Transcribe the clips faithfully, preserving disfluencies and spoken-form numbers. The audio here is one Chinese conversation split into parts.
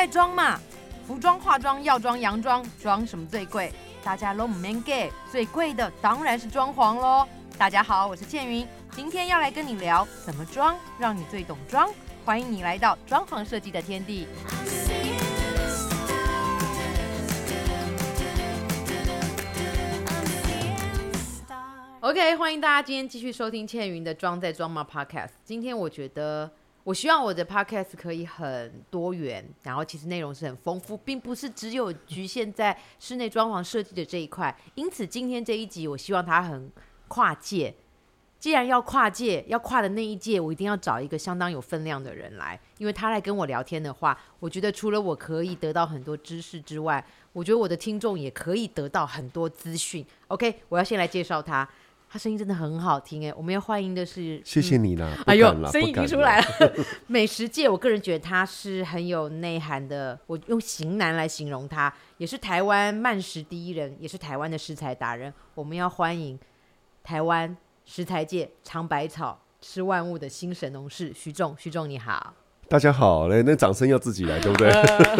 在装嘛，服装、化妆、药妆、洋装，装什么最贵？大家都不免给，最贵的当然是装潢咯。大家好，我是倩云，今天要来跟你聊怎么装，让你最懂装。欢迎你来到装潢设计的天地。OK， 欢迎大家今天继续收听倩云的装在装嘛 Podcast。 今天我觉得我希望我的 Podcast 可以很多元，然后其实内容是很丰富，并不是只有局限在室内装潢设计的这一块，因此今天这一集我希望它很跨界。既然要跨界，要跨的那一界我一定要找一个相当有分量的人来，因为他来跟我聊天的话，我觉得除了我可以得到很多知识之外，我觉得我的听众也可以得到很多资讯。 OK， 我要先来介绍他，他声音真的很好听耶。我们要欢迎的是，谢谢你啦、嗯、哎呦，声音已经出来了美食界我个人觉得他是很有内涵的，我用型男来形容他，也是台湾慢食第一人，也是台湾的食材达人。我们要欢迎台湾食材界尝百草吃万物的新神农氏徐仲。徐仲你好。大家好。那掌声要自己来对不对、呃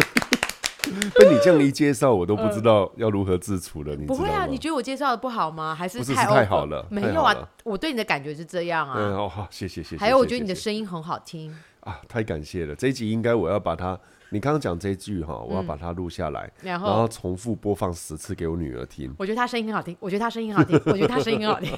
被你这样一介绍，我都不知道要如何自处了、呃、你知道吗？不会啊，你觉得我介绍的不好吗？还是太不是是太好了？没有啊，我对你的感觉是这样啊、嗯哦、好，谢谢谢谢。还有我觉得你的声音很好听啊，太感谢了。这一集应该我要把它，你刚刚讲这一句哈，我要把它录下来、嗯、然后然后重复播放十次给我女儿听。我觉得她声音很好听，我觉得她声音很好听，我觉得她声音很好听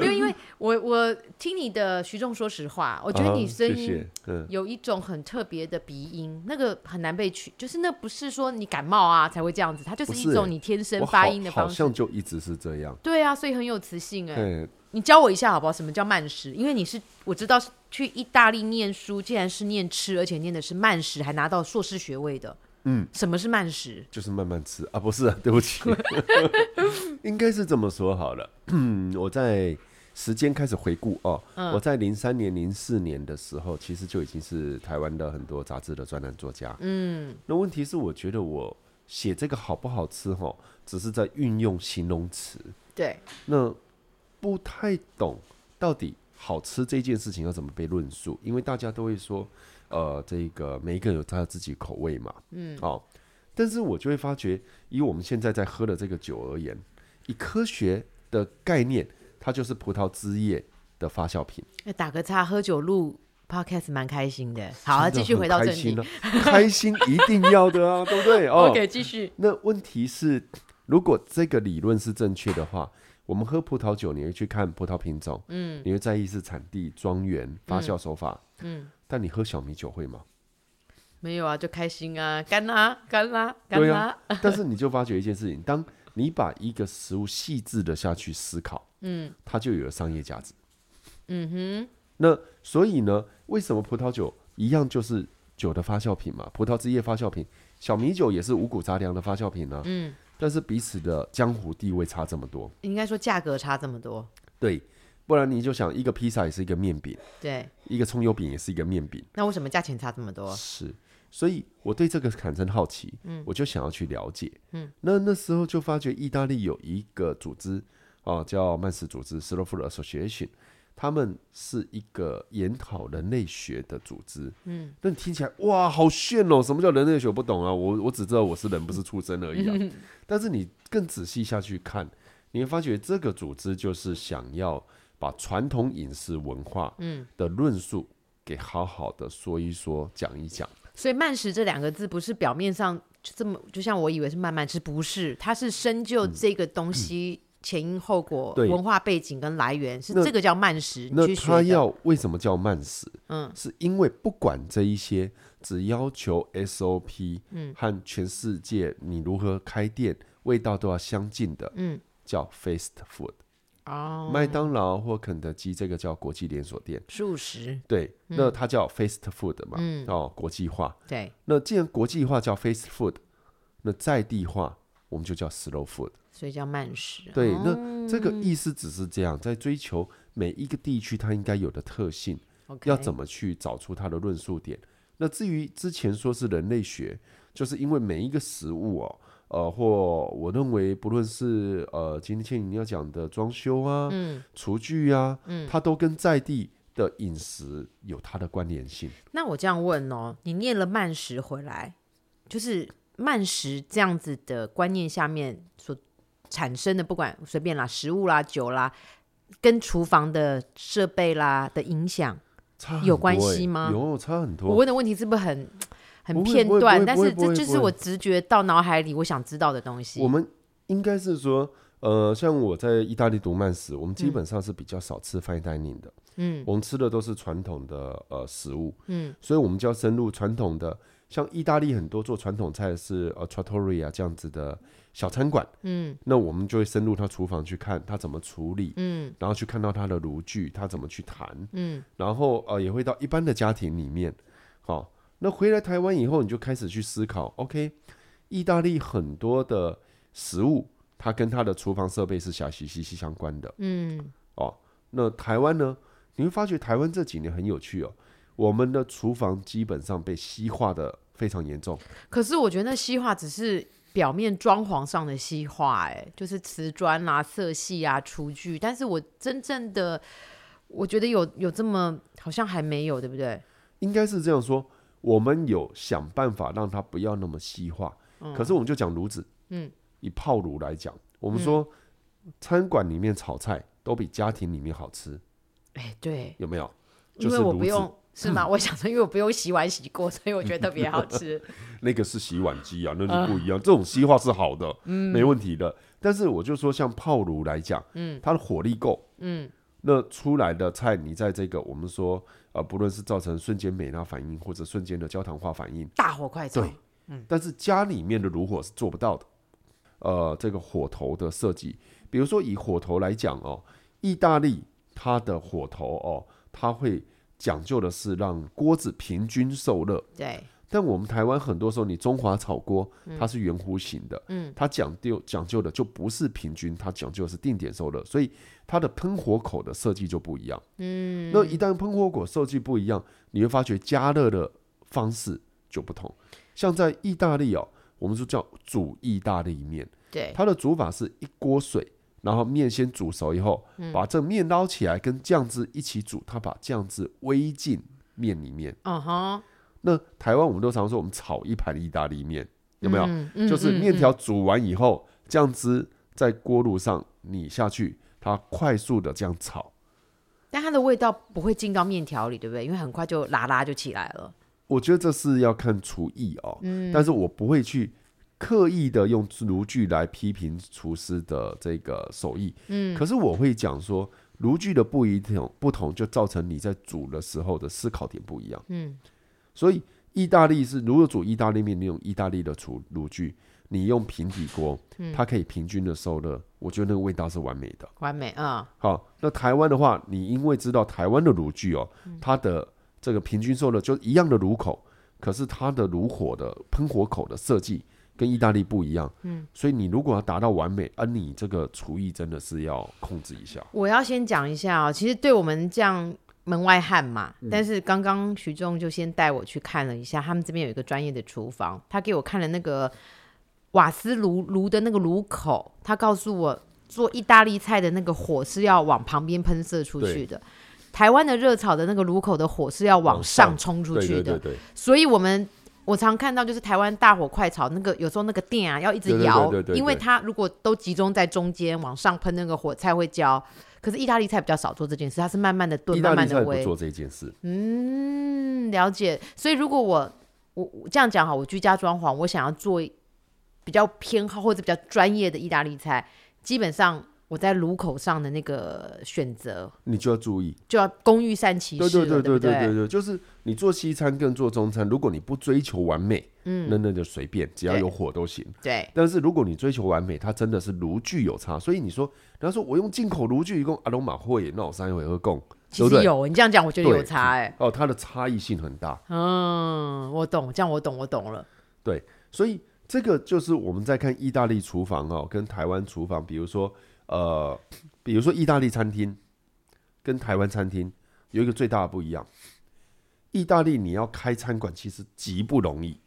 因为因为我我听你的徐仲，说实话我觉得你声音有一种很特别的鼻音、啊、谢谢、嗯、那个很难被取，就是那不是说你感冒啊才会这样子，它就是一种你天生发音的方式。 好, 好像就一直是这样。对啊，所以很有磁性哎、欸。你教我一下好不好，什么叫慢食？因为你是我知道去意大利念书，既然是念吃，而且念的是慢食，还拿到硕士学位的。嗯，什么是慢食？就是慢慢吃啊，不是、啊、对不起应该是这么说好了我在时间开始回顾哦、嗯，我在零三年零四年的时候其实就已经是台湾的很多杂志的专栏作家。嗯，那问题是我觉得我写这个好不好吃吼，只是在运用形容词，对，那不太懂到底好吃这件事情要怎么被论述，因为大家都会说呃，这个每一个人有他自己口味嘛，嗯，好、哦，但是我就会发觉，以我们现在在喝的这个酒而言，以科学的概念，它就是葡萄汁液的发酵品。打个岔，喝酒录 podcast 蛮开心的。好，继续回到正题，开心一定要的啊，对不对、哦、？OK， 继续。那问题是，如果这个理论是正确的话，我们喝葡萄酒，你会去看葡萄品种，嗯，你会在意是产地、庄园、发酵手法，嗯。嗯，但你喝小米酒会吗？没有啊，就开心啊，干啦、啊、干啦、啊、干啦、啊啊、但是你就发觉一件事情，当你把一个食物细致的下去思考，嗯，它就有了商业价值。嗯哼，那所以呢，为什么葡萄酒一样就是酒的发酵品嘛，葡萄汁液发酵品，小米酒也是五谷杂粮的发酵品啊，嗯，但是彼此的江湖地位差这么多，应该说价格差这么多，对，不然你就想一个披萨也是一个面饼，对，一个葱油饼也是一个面饼，那为什么价钱差这么多？是，所以我对这个产生好奇、嗯、我就想要去了解、嗯、那那时候就发觉意大利有一个组织、呃、叫慢食组织 Slow Food Association， 他们是一个研讨人类学的组织、嗯、那你听起来哇好炫哦，什么叫人类学我不懂啊， 我, 我只知道我是人不是畜生而已啊、嗯、但是你更仔细下去看，你会发觉这个组织就是想要把传统饮食文化的论述给好好的说一说讲一讲。所以慢食这两个字不是表面上 就, 这么就像我以为是慢慢吃，不是，它是深究这个东西前因后果、嗯嗯、文化背景跟来源，是这个叫慢食。那它要为什么叫慢食、嗯、是因为不管这一些只要求 S O P 和全世界你如何开店味道都要相近的、嗯、叫 fast food，麦当劳或肯德基这个叫国际连锁店素食，对、嗯、那它叫 fast food 嘛、嗯哦、国际化，对，那既然国际化叫 fast food， 那在地化我们就叫 slow food， 所以叫慢食，对、哦、那这个意思只是这样，在追求每一个地区它应该有的特性、okay、要怎么去找出它的论述点。那至于之前说是人类学，就是因为每一个食物哦呃，或我认为不论是呃，今天你要讲的装修啊、嗯、厨具啊、嗯、它都跟在地的饮食有它的关联性。那我这样问哦，你念了慢食回来，就是慢食这样子的观念下面所产生的，不管随便啦，食物啦、酒啦，跟厨房的设备啦的影响有关系吗？有，差很多。我问的问题是不是很很片段？但是这就是我直觉到脑海里我想知道的东西。我们应该是说，呃，像我在意大利读慢食，我们基本上是比较少吃 fine dining 的，嗯，我们吃的都是传统的呃食物，嗯，所以我们就要深入传统的。像意大利很多做传统菜是、呃、Trattoria 这样子的小餐馆，嗯，那我们就会深入他厨房去看他怎么处理，嗯，然后去看到他的炉具，他怎么去谈，嗯，然后、呃、也会到一般的家庭里面。好，那回来台湾以后，你就开始去思考 OK， 意大利很多的食物它跟它的厨房设备是息息相关的，嗯，哦，那台湾呢，你会发觉台湾这几年很有趣哦，我们的厨房基本上被西化的非常严重，可是我觉得那西化只是表面装潢上的西化、欸、就是瓷砖啊、色系啊、厨具，但是我真正的我觉得 有, 有这么好像还没有，对不对？应该是这样说，我们有想办法让它不要那么西化、嗯、可是我们就讲炉子、嗯、以泡炉来讲，我们说、嗯、餐馆里面炒菜都比家庭里面好吃、欸、对，有没有？就是炉子，因为我不用是吗？我想说因为我不用洗碗洗过，所以我觉得特别好吃那个是洗碗机啊，那是不一样、呃、这种西化是好的、嗯、没问题的，但是我就说像泡炉来讲、嗯、它的火力够、嗯、那出来的菜你在这个我们说、呃、不论是造成瞬间美拉反应或者瞬间的焦糖化反应，大火快炒，对、嗯、但是家里面的炉火是做不到的。呃，这个火头的设计，比如说以火头来讲哦，意大利它的火头哦，它会讲究的是让锅子平均受热，对。但我们台湾很多时候，你中华炒锅、嗯、它是圆弧形的，嗯，它讲究讲究的就不是平均，它讲究的是定点受热，所以它的喷火口的设计就不一样，嗯。那一旦喷火口设计不一样，你会发觉加热的方式就不同。像在意大利哦，我们就叫煮意大利面，对，它的煮法是一锅水。然后面先煮熟以后、嗯、把这面捞起来跟酱汁一起煮，它把酱汁煨进面里面、uh-huh、那台湾我们都常说我们炒一盘意大利面，有没有、嗯嗯、就是面条煮完以后、嗯嗯、酱汁在锅炉上你下去，它快速的这样炒，但它的味道不会进到面条里，对不对？因为很快就拉拉就起来了。我觉得这是要看厨艺哦、嗯、但是我不会去刻意的用炉具来批评厨师的这个手艺、嗯、可是我会讲说炉具的不一同不同就造成你在煮的时候的思考点不一样、嗯、所以意大利是如果煮意大利面你用意大利的炉具，你用平底锅、嗯、它可以平均的受热，我觉得那个味道是完美的，完美啊、哦！好，那台湾的话你因为知道台湾的炉具哦，它的这个平均受热就一样的炉口，可是它的炉火的喷火口的设计跟意大利不一样、嗯、所以你如果要达到完美、啊、你这个厨艺真的是要控制一下。我要先讲一下、哦、其实对我们这样门外汉嘛、嗯、但是刚刚徐仲就先带我去看了一下他们这边有一个专业的厨房，他给我看了那个瓦斯炉炉的那个炉口，他告诉我做意大利菜的那个火是要往旁边喷射出去的，台湾的热炒的那个炉口的火是要往上冲出去的，对对对对对，所以我们我常看到就是台湾大火快炒那个，有时候那个电啊要一直摇，对对对对对对，因为它如果都集中在中间往上喷，那个火菜会焦。可是意大利菜比较少做这件事，它是慢慢的炖，慢慢的煨。意大利菜不做这件事。嗯，了解。所以如果我我这样讲好，我居家装潢，我想要做比较偏好或者比较专业的意大利菜，基本上我在炉口上的那个选择，你就要注意，就要工欲善其事。对对对对对对对，就是。你做西餐跟做中餐，如果你不追求完美、嗯、那那就随便，只要有火都行，对。但是如果你追求完美，它真的是炉具有差，所以你说人家说我用进口炉具一共阿龙马会那我三回合共，其实有，你这样讲我觉得有差、欸、哦，它的差异性很大。嗯，我懂，这样我懂我懂了。对，所以这个就是我们在看意大利厨房、哦、跟台湾厨房，比如说呃，比如说意大利餐厅跟台湾餐厅有一个最大的不一样，意大利你要开餐馆其实极不容易，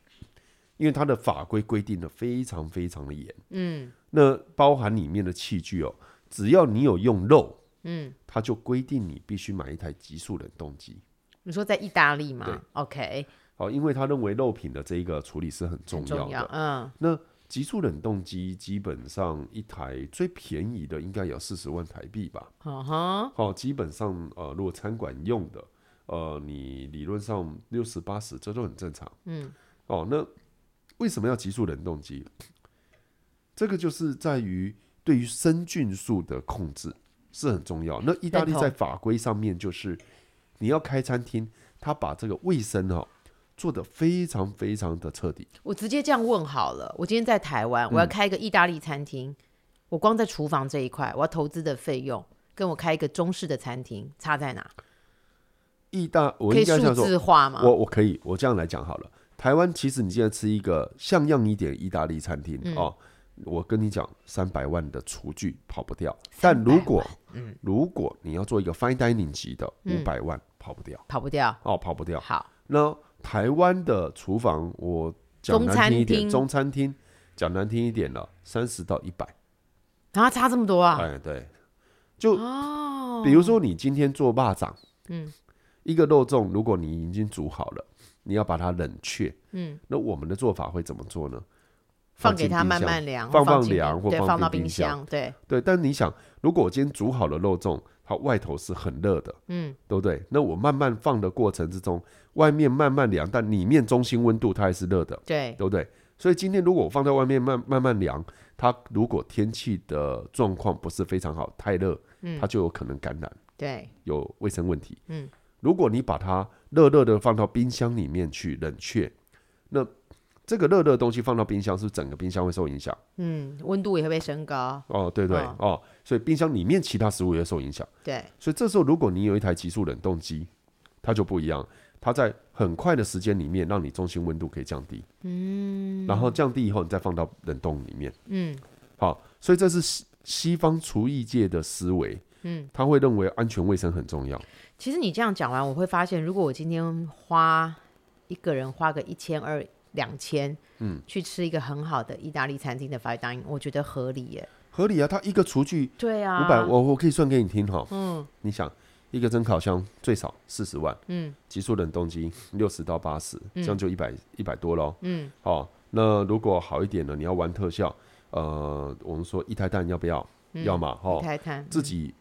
因为它的法规规定的非常非常的严、嗯、那包含里面的器具哦，只要你有用肉、嗯、它就规定你必须买一台极速冷冻机。你说在意大利吗？对， OK、哦，因为他认为肉品的这一个处理是很重要的。重要，嗯。那急速冷冻机基本上一台最便宜的应该有四十万台币吧？嗯哼。哦，基本上呃，如果餐馆用的，呃，你理论上六十八十这都很正常。嗯。哦，那为什么要急速冷冻机？这个就是在于对于生菌数的控制是很重要。那意大利在法规上面就是，你要开餐厅，他把这个卫生哦。做得非常非常的彻底。我直接这样问好了，我今天在台湾，我要开一个意大利餐厅，嗯，我光在厨房这一块，我要投资的费用，跟我开一个中式的餐厅差在哪？意大，我应该想说，可以数字化吗？我我可以，我这样来讲好了。台湾其实你现在吃一个像样一点意大利餐厅，嗯哦，我跟你讲，三百万的厨具跑不掉。但如果，嗯，如果你要做一个 fine dining 级的，五百万跑不掉，跑不掉，哦，跑不掉。好，那台湾的厨房，我讲难听一点，中餐厅讲难听一点了，三十到一百，啊，差这么多啊！哎，对，就，哦，比如说你今天做肉粽，嗯，一个肉粽，如果你已经煮好了，你要把它冷却，嗯，那我们的做法会怎么做呢？放给它慢慢凉，放放凉或放到冰箱，对对。但你想，如果我今天煮好了肉粽，它外头是很热的，嗯，对不对？那我慢慢放的过程之中，外面慢慢凉，但里面中心温度它还是热的，对，对不对？所以今天如果我放在外面 慢, 慢慢凉，它如果天气的状况不是非常好，太热，嗯，它就有可能感染，对，有卫生问题。嗯，如果你把它热热的放到冰箱里面去冷却，那这个热热的东西放到冰箱，是整个冰箱会受影响，嗯，温度也会被升高。哦，对对，哦哦，所以冰箱里面其他食物也会受影响。对，所以这时候如果你有一台急速冷冻机，它就不一样，它在很快的时间里面让你中心温度可以降低，嗯，然后降低以后你再放到冷冻里面，嗯，好，所以这是西方厨艺界的思维，嗯，他会认为安全卫生很重要。其实你这样讲完，我会发现，如果我今天花一个人花个一千二。两千，嗯，去吃一个很好的意大利餐厅的 fine dining， 我觉得合理耶，合理啊，它一个厨具，对啊，五百，我我可以算给你听哈，嗯，你想一个蒸烤箱最少四十万，嗯，急速冷冻机六十到八十，这样就一百一百多喽，嗯，哦，那如果好一点呢，你要玩特效，呃，我们说一胎蛋要不要？嗯，要嘛，哈，一胎蛋，自己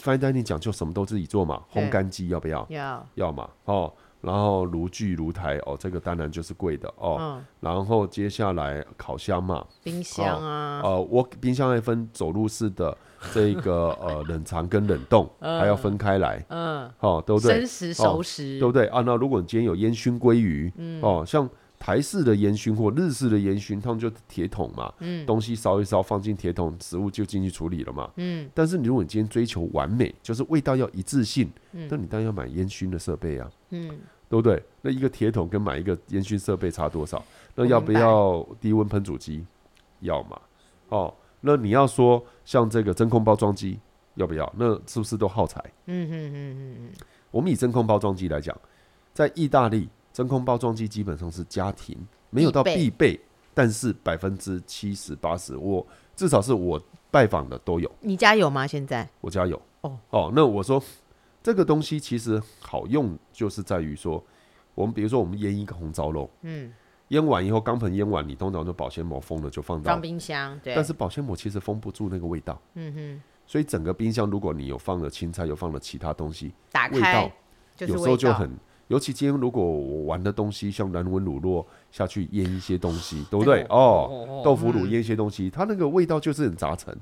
fine dining 讲究什么都自己做嘛，烘干机要不要？要，要嘛，哦。然后炉具炉台哦，这个当然就是贵的哦，嗯。然后接下来烤箱嘛，冰箱啊，哦，呃，我冰箱还分走路式的这个呃冷藏跟冷冻，嗯，还要分开来，嗯，哦，对不对？生食熟食，哦，对不对啊？那如果你今天有烟熏鲑鱼，嗯，哦，像台式的烟熏或日式的烟熏，他们就铁桶嘛，嗯，东西烧一烧放进铁桶，食物就进去处理了嘛，嗯。但是如果你今天追求完美，就是味道要一致性，嗯，那你当然要买烟熏的设备啊，嗯，对不对？那一个铁桶跟买一个烟熏设备差多少？那要不要低温喷煮机？要嘛，哦，那你要说像这个真空包装机要不要？那是不是都耗材？嗯嗯嗯嗯。我们以真空包装机来讲，在意大利。真空包装机基本上是家庭没有到必备，但是百分之七十八十，我至少是我拜访的都有。你家有吗？现在我家有。哦哦，那我说这个东西其实好用，就是在于说，我们比如说我们腌一个红烧肉，嗯，腌完以后钢盆腌完，你通常就保鲜膜封了，就放到放冰箱。对，但是保鲜膜其实封不住那个味道。嗯哼，所以整个冰箱，如果你有放了青菜，有放了其他东西，打开味道、就是、味道有时候就很。尤其今天如果我玩的东西像蓝纹乳酪下去腌一些东西，对不对？哦，哦哦豆腐乳腌一些东西，嗯，它那个味道就是很杂陈。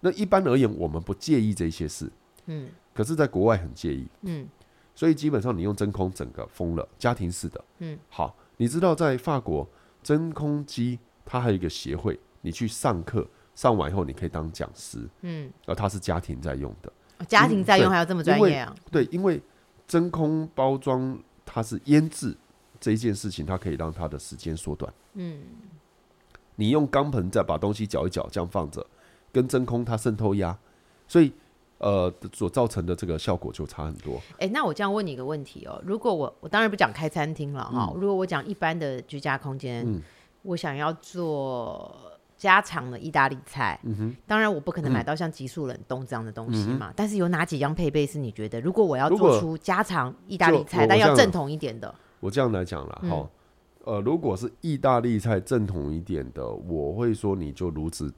那一般而言，我们不介意这些事，嗯，可是在国外很介意，嗯，所以基本上你用真空整个封了，家庭式的，嗯，好，你知道在法国真空机它还有一个协会，你去上课，上完以后你可以当讲师，嗯，而它是家庭在用的，哦，家庭在用还要这么专业啊？对，因为。真空包装它是腌制这一件事情，它可以让它的时间缩短，嗯，你用钢盆再把东西搅一搅这样放着，跟真空它渗透压，所以呃所造成的这个效果就差很多。欸，那我这样问你一个问题哦，如果我我当然不讲开餐厅了哈，嗯，如果我讲一般的居家空间，嗯，我想要做家常的意大利菜，嗯，当然我不可能买到像急速冷冻这样的东西嘛，嗯，但是有哪几样配备是你觉得如果我要做出家常意大利菜但要正统一点的？我这样来讲啦、嗯哦呃、如果是意大利菜正统一点的，我会说你就炉子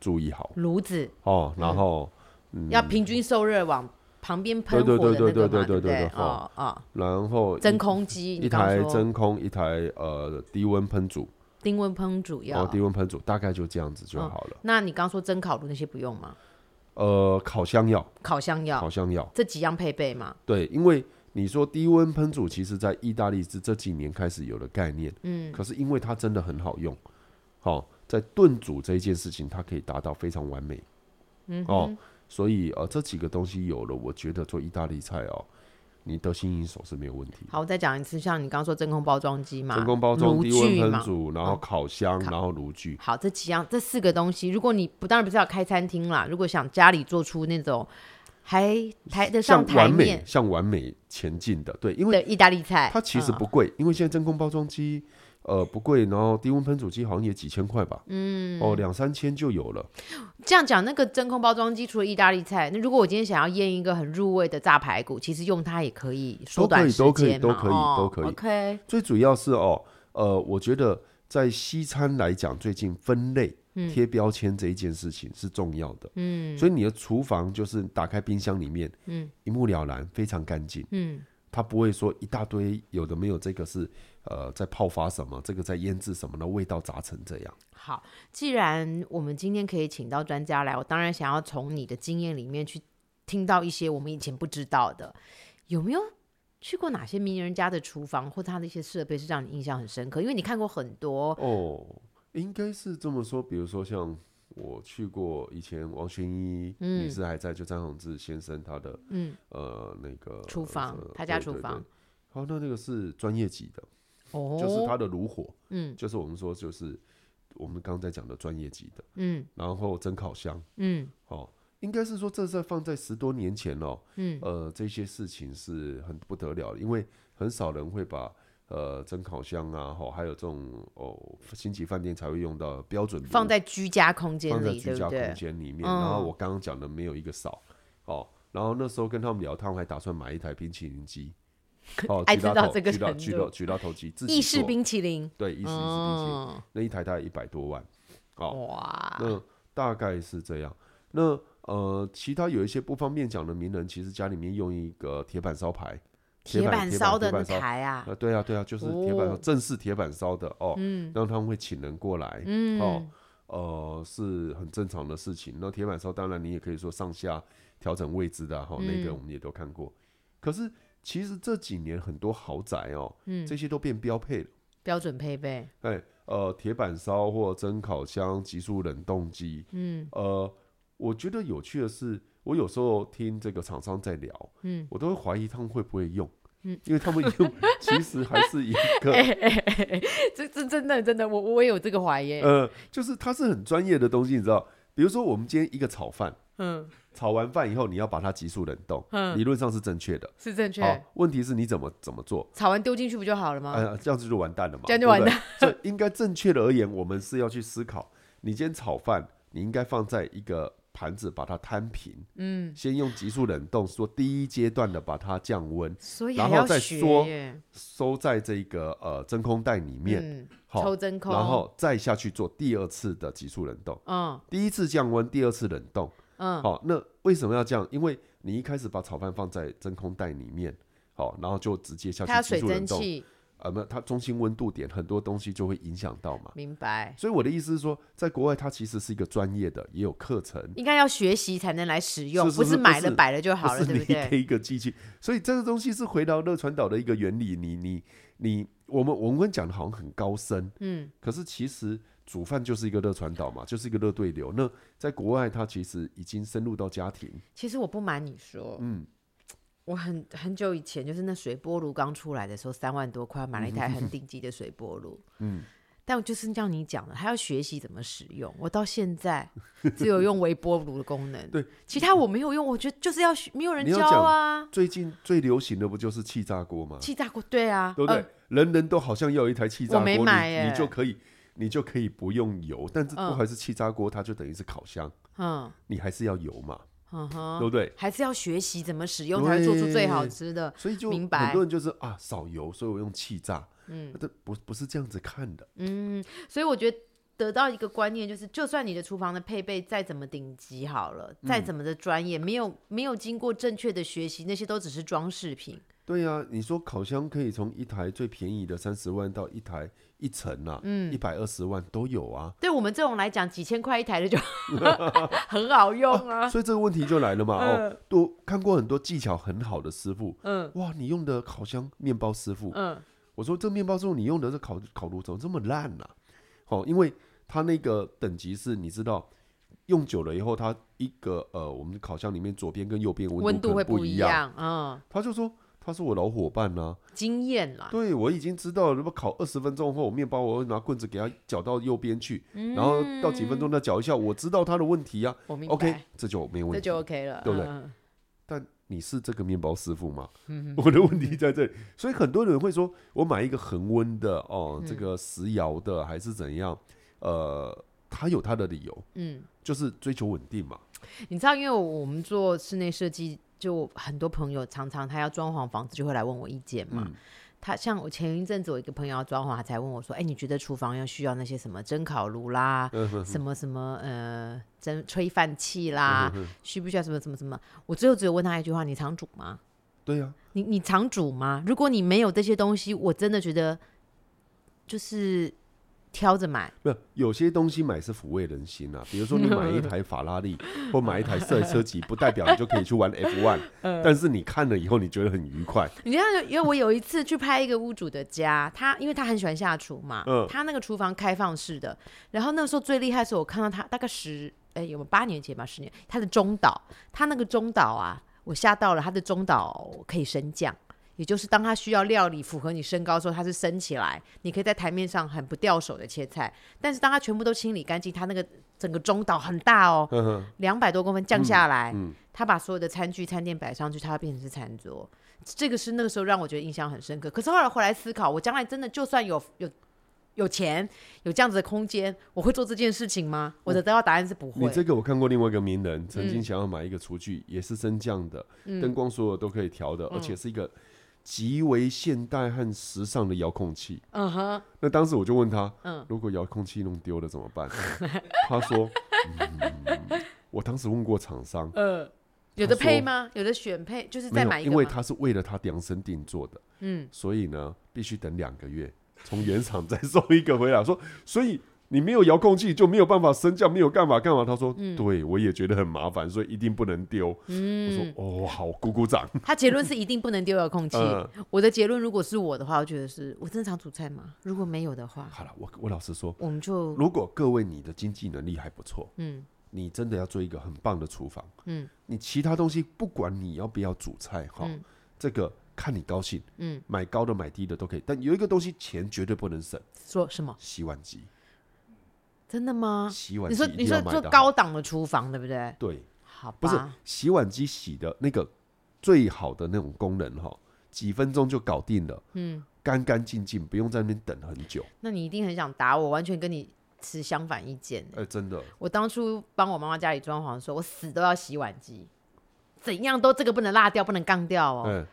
注意好，炉子、哦、然后、嗯嗯、要平均受热往旁边喷火的那个嘛，对对对对对对对对，哦哦，然后真空机一台真空，一台呃低温喷煮，低温烹煮要、哦、低温烹煮大概就这样子就好了、哦、那你刚刚说蒸烤炉那些不用吗？呃烤箱要，烤箱要，烤箱要，这几样配备吗？对，因为你说低温烹煮其实在意大利是这几年开始有了概念，嗯，可是因为它真的很好用、哦、在炖煮这一件事情它可以达到非常完美，嗯、哦、所以、呃、这几个东西有了，我觉得做意大利菜哦你得心应手是没有问题。好，我再讲一次，像你刚刚说真空包装机嘛，真空包装、低温烹煮，然后烤箱，然后炉具。好，这几样，这四个东西，如果你不当然不是要开餐厅啦，如果想家里做出那种还台得上台面、像完美前进的，对，因为意大利菜它其实不贵、嗯，因为现在真空包装机呃不贵，然后低温烹煮机好像也几千块吧，嗯，哦两三千就有了。这样讲，那个真空包装机除了意大利菜，那如果我今天想要腌一个很入味的炸排骨，其实用它也可以缩短时间嘛，都可以，都可以，都可以，都可以。OK。最主要是哦，呃，我觉得在西餐来讲，最近分类贴标签这一件事情是重要的，嗯，所以你的厨房就是打开冰箱里面，嗯，一目了然，非常干净，嗯。他不会说一大堆有的没有，这个是呃在泡发什么，这个在腌制什么的，味道杂成这样。好，既然我们今天可以请到专家来，我当然想要从你的经验里面去听到一些我们以前不知道的。有没有去过哪些名人家的厨房，或他的一些设备是让你印象很深刻？因为你看过很多哦，应该是这么说，比如说像我去过以前王宣一女士还在，就张宏志先生他的、嗯、呃那个厨房、呃，他家厨房，好、哦，那那个是专业级的，哦，就是他的炉火，嗯，就是我们说就是我们刚才讲的专业级的，嗯，然后蒸烤箱，嗯，哦，应该是说这在放在十多年前哦，嗯，呃，这些事情是很不得了的，因为很少人会把。呃，蒸烤箱啊、哦，还有这种哦，星级饭店才会用到标准，放在居家空间里，放在居家空间里面。对对，然后我刚刚讲的没有一个少、嗯哦、然后那时候跟他们聊，他们还打算买一台冰淇淋机，哦，还知道这个程度，举到举到头机，意式冰淇淋，对，意式冰淇淋、哦，那一台大概一百多万、哦，哇，那大概是这样。那呃，其他有一些不方便讲的名人，其实家里面用一个铁板烧牌。铁板烧的台啊、呃、对啊对啊，就是铁板烧、哦、正式铁板烧的哦、嗯、然后他们会请人过来、嗯、哦呃是很正常的事情。那铁板烧当然你也可以说上下调整位置的、哦嗯、那个我们也都看过。可是其实这几年很多豪宅哦、嗯、这些都变标配了，标准配备，对，呃铁板烧或蒸烤箱、急速冷冻机，嗯呃我觉得有趣的是，我有时候听这个厂商在聊、嗯、我都会怀疑他们会不会用、嗯、因为他们用其实还是一个、欸欸欸、这, 这真的真的 我, 我也有这个怀疑、呃、就是它是很专业的东西，你知道，比如说我们今天一个炒饭、嗯、炒完饭以后你要把它急速冷冻、嗯、理论上是正确的，是正确，好，问题是你怎么怎么做，炒完丢进去不就好了吗、呃、这样子就完蛋了嘛，这样就完蛋，对对所以应该正确的而言，我们是要去思考，你今天炒饭你应该放在一个盘子把它摊平、嗯、先用急速冷冻做第一阶段的把它降温，所以还要学耶，然后再收在这个、呃、真空袋里面、嗯、抽真空，然后再下去做第二次的急速冷冻、嗯、第一次降温，第二次冷冻、嗯哦、那为什么要这样？因为你一开始把炒饭放在真空袋里面、哦、然后就直接下去急速冷冻，呃、它中心温度点很多东西就会影响到嘛，明白。所以我的意思是说，在国外它其实是一个专业的，也有课程，应该要学习才能来使用，是是是，不是买了摆了就好了，对不对？给一个机器，所以这个东西是回到热传导的一个原理。你你你，我们我们讲的好像很高深，嗯，可是其实煮饭就是一个热传导嘛，就是一个热对流。那在国外它其实已经深入到家庭。其实我不瞒你说，嗯。我 很, 很久以前，就是那水波炉刚出来的时候，三万多块买了一台很顶级的水波炉。嗯，但就是像你讲的，他要学习怎么使用。我到现在只有用微波炉的功能，对，其他我没有用。我觉得就是要没有人教啊。最近最流行的不就是气炸锅吗？气炸锅，对啊，对不对、呃？人人都好像要有一台气炸锅，我没买耶、欸，你就可以，你就可以不用油。但是不还是气炸锅、嗯，它就等于是烤箱，嗯，你还是要油嘛。uh-huh, 对不对？还是要学习怎么使用才会做出最好吃的。所以就明白很多人就是啊少油，所以我用气炸，嗯，这 不, 不是这样子看的。嗯，所以我觉得得到一个观念，就是就算你的厨房的配备再怎么顶级好了，嗯，再怎么的专业，没有没有经过正确的学习，那些都只是装饰品。对啊，你说烤箱可以从一台最便宜的三十万到一台一层啊，嗯，一百二十万都有啊。对我们这种来讲，几千块一台的就很好用 啊, 啊。所以这个问题就来了嘛，嗯，哦，都看过很多技巧很好的师傅，嗯，哇，你用的烤箱面包师傅，嗯，我说这面包师傅你用的这烤烤炉怎么这么烂啊？哦，因为它那个等级是你知道。用久了以后，它一个呃，我们烤箱里面左边跟右边温度可能不一样。嗯，他就说他是我老伙伴啊，经验啦。对，我已经知道了，如果烤二十分钟后，我面包我会拿棍子给它搅到右边去，嗯，然后到几分钟再搅一下，我知道它的问题啊。我明白 ，OK， 这就没问题，这就 OK 了，对不对？嗯，但你是这个面包师傅吗？嗯，我的问题在这里，所以很多人会说我买一个恒温的哦，嗯，这个石窑的还是怎样？呃。他有他的理由，嗯，就是追求稳定嘛。你知道，因为我们做室内设计，就很多朋友常常他要装潢房子，就会来问我意见嘛。嗯，他像我前一阵子，我一个朋友要装潢，他才问我说：“哎，你觉得厨房要需要那些什么蒸烤炉啦，嗯，哼哼什么什么呃蒸炊饭器啦，嗯，哼哼需不需要什么什么什么？”我最后只有问他一句话：“你常煮吗？”对啊，你你常煮吗？如果你没有这些东西，我真的觉得就是。挑着买，有些东西买是抚慰人心啊，比如说你买一台法拉利或买一台赛车级，不代表你就可以去玩 F 一，呃、但是你看了以后你觉得很愉快。你知道，因为我有一次去拍一个屋主的家，他因为他很喜欢下厨嘛，呃、他那个厨房开放式的，然后那个时候最厉害的时候，我看到他大概十哎、欸、有没有八年前吧，十年，他的中岛，他那个中岛啊，我吓到了，他的中岛可以升降。也就是当他需要料理符合你身高的时候，他是升起来，你可以在台面上很不掉手的切菜。但是当他全部都清理干净，他那个整个中岛很大哦，两百多公分降下来，嗯嗯，他把所有的餐具、餐垫摆上去，他变成是餐桌。这个是那个时候让我觉得印象很深刻。可是后来回来思考，我将来真的就算有有有钱有这样子的空间，我会做这件事情吗？我的得到答案是不会。你这个我看过另外一个名人曾经想要买一个厨具，嗯，也是升降的，灯，嗯，光所有都可以调的，嗯，而且是一个。极为现代和时尚的遥控器，嗯哼，那当时我就问他，嗯，如果遥控器弄丢了怎么办？他说，嗯，我当时问过厂商，呃，有的配吗？有的选配，就是再买一个吗？因为他是为了他量身定做的，嗯，所以呢，必须等两个月，从原厂再送一个回来。说，所以你没有遥控器就没有办法升降，没有干嘛干嘛。他说，嗯，对，我也觉得很麻烦，所以一定不能丢，嗯。我说哦，好，鼓鼓掌。他结论是一定不能丢遥控器。嗯，我的结论如果是我的话，我觉得是我真的常煮菜吗？如果没有的话，好了，我我老实说，我们就如果各位你的经济能力还不错，嗯，你真的要做一个很棒的厨房，嗯，你其他东西不管你要不要煮菜哈，嗯，这个看你高兴，嗯，买高的买低的都可以，但有一个东西钱绝对不能省，说什么？洗碗机。真的吗？洗碗机你说你说做高档的厨房对不对？对，好吧，不是洗碗机洗的那个最好的那种功能哈，几分钟就搞定了，嗯，干干净净，不用在那边等很久。那你一定很想打我，完全跟你持相反意见。哎、欸，真的，我当初帮我妈妈家里装潢的时候，我死都要洗碗机，怎样都这个不能落掉，不能杠掉哦。欸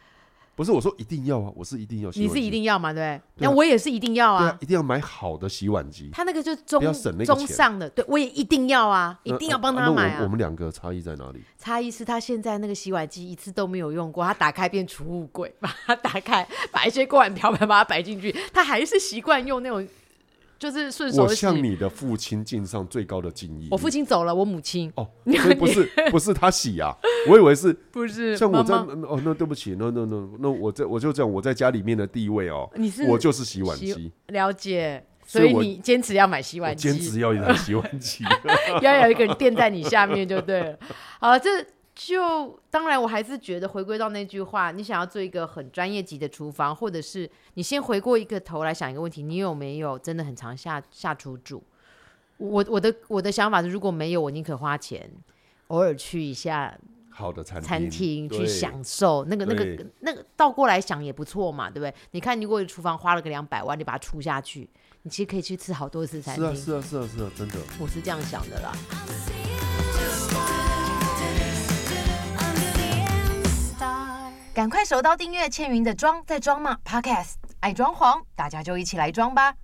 不是我说一定要啊，我是一定要洗碗机。你是一定要嘛，对不对？那、啊、我也是一定要啊。对啊，一定要买好的洗碗机。他那个就是中不要省那个钱中上的，对我也一定要啊，一定要帮他买啊。啊啊那我, 我们两个差异在哪里？差异是他现在那个洗碗机一次都没有用过，他打开变储物柜，把它打开，把一些锅碗瓢盆把它摆进去，他还是习惯用那种就是顺手洗。我向你的父亲敬上最高的敬意。我父亲走了，我母亲哦，所以不是不是他洗啊。我以为是，不是像我在妈妈哦，那对不起，那那那那我在我就讲我在家里面的地位哦，你是我就是洗碗机，了解，所以你坚持要买洗碗机，坚持要一台洗碗机，要有一个人垫在你下面就对了。好，这就当然我还是觉得回归到那句话，你想要做一个很专业级的厨房，或者是你先回过一个头来想一个问题，你有没有真的很常下下厨煮？我我的我的想法是，如果没有，我宁可花钱，偶尔去一下。好的餐厅，餐厅去享受那个那个那个倒过来想也不错嘛，对不对？你看，如果厨房花了个两百万，你把它出下去，你其实可以去吃好多次餐厅。是啊，是啊，是啊，是啊，真的，我是这样想的啦。赶快手刀订阅倩云的装在装嘛 Podcast， 爱装潢大家就一起来装吧。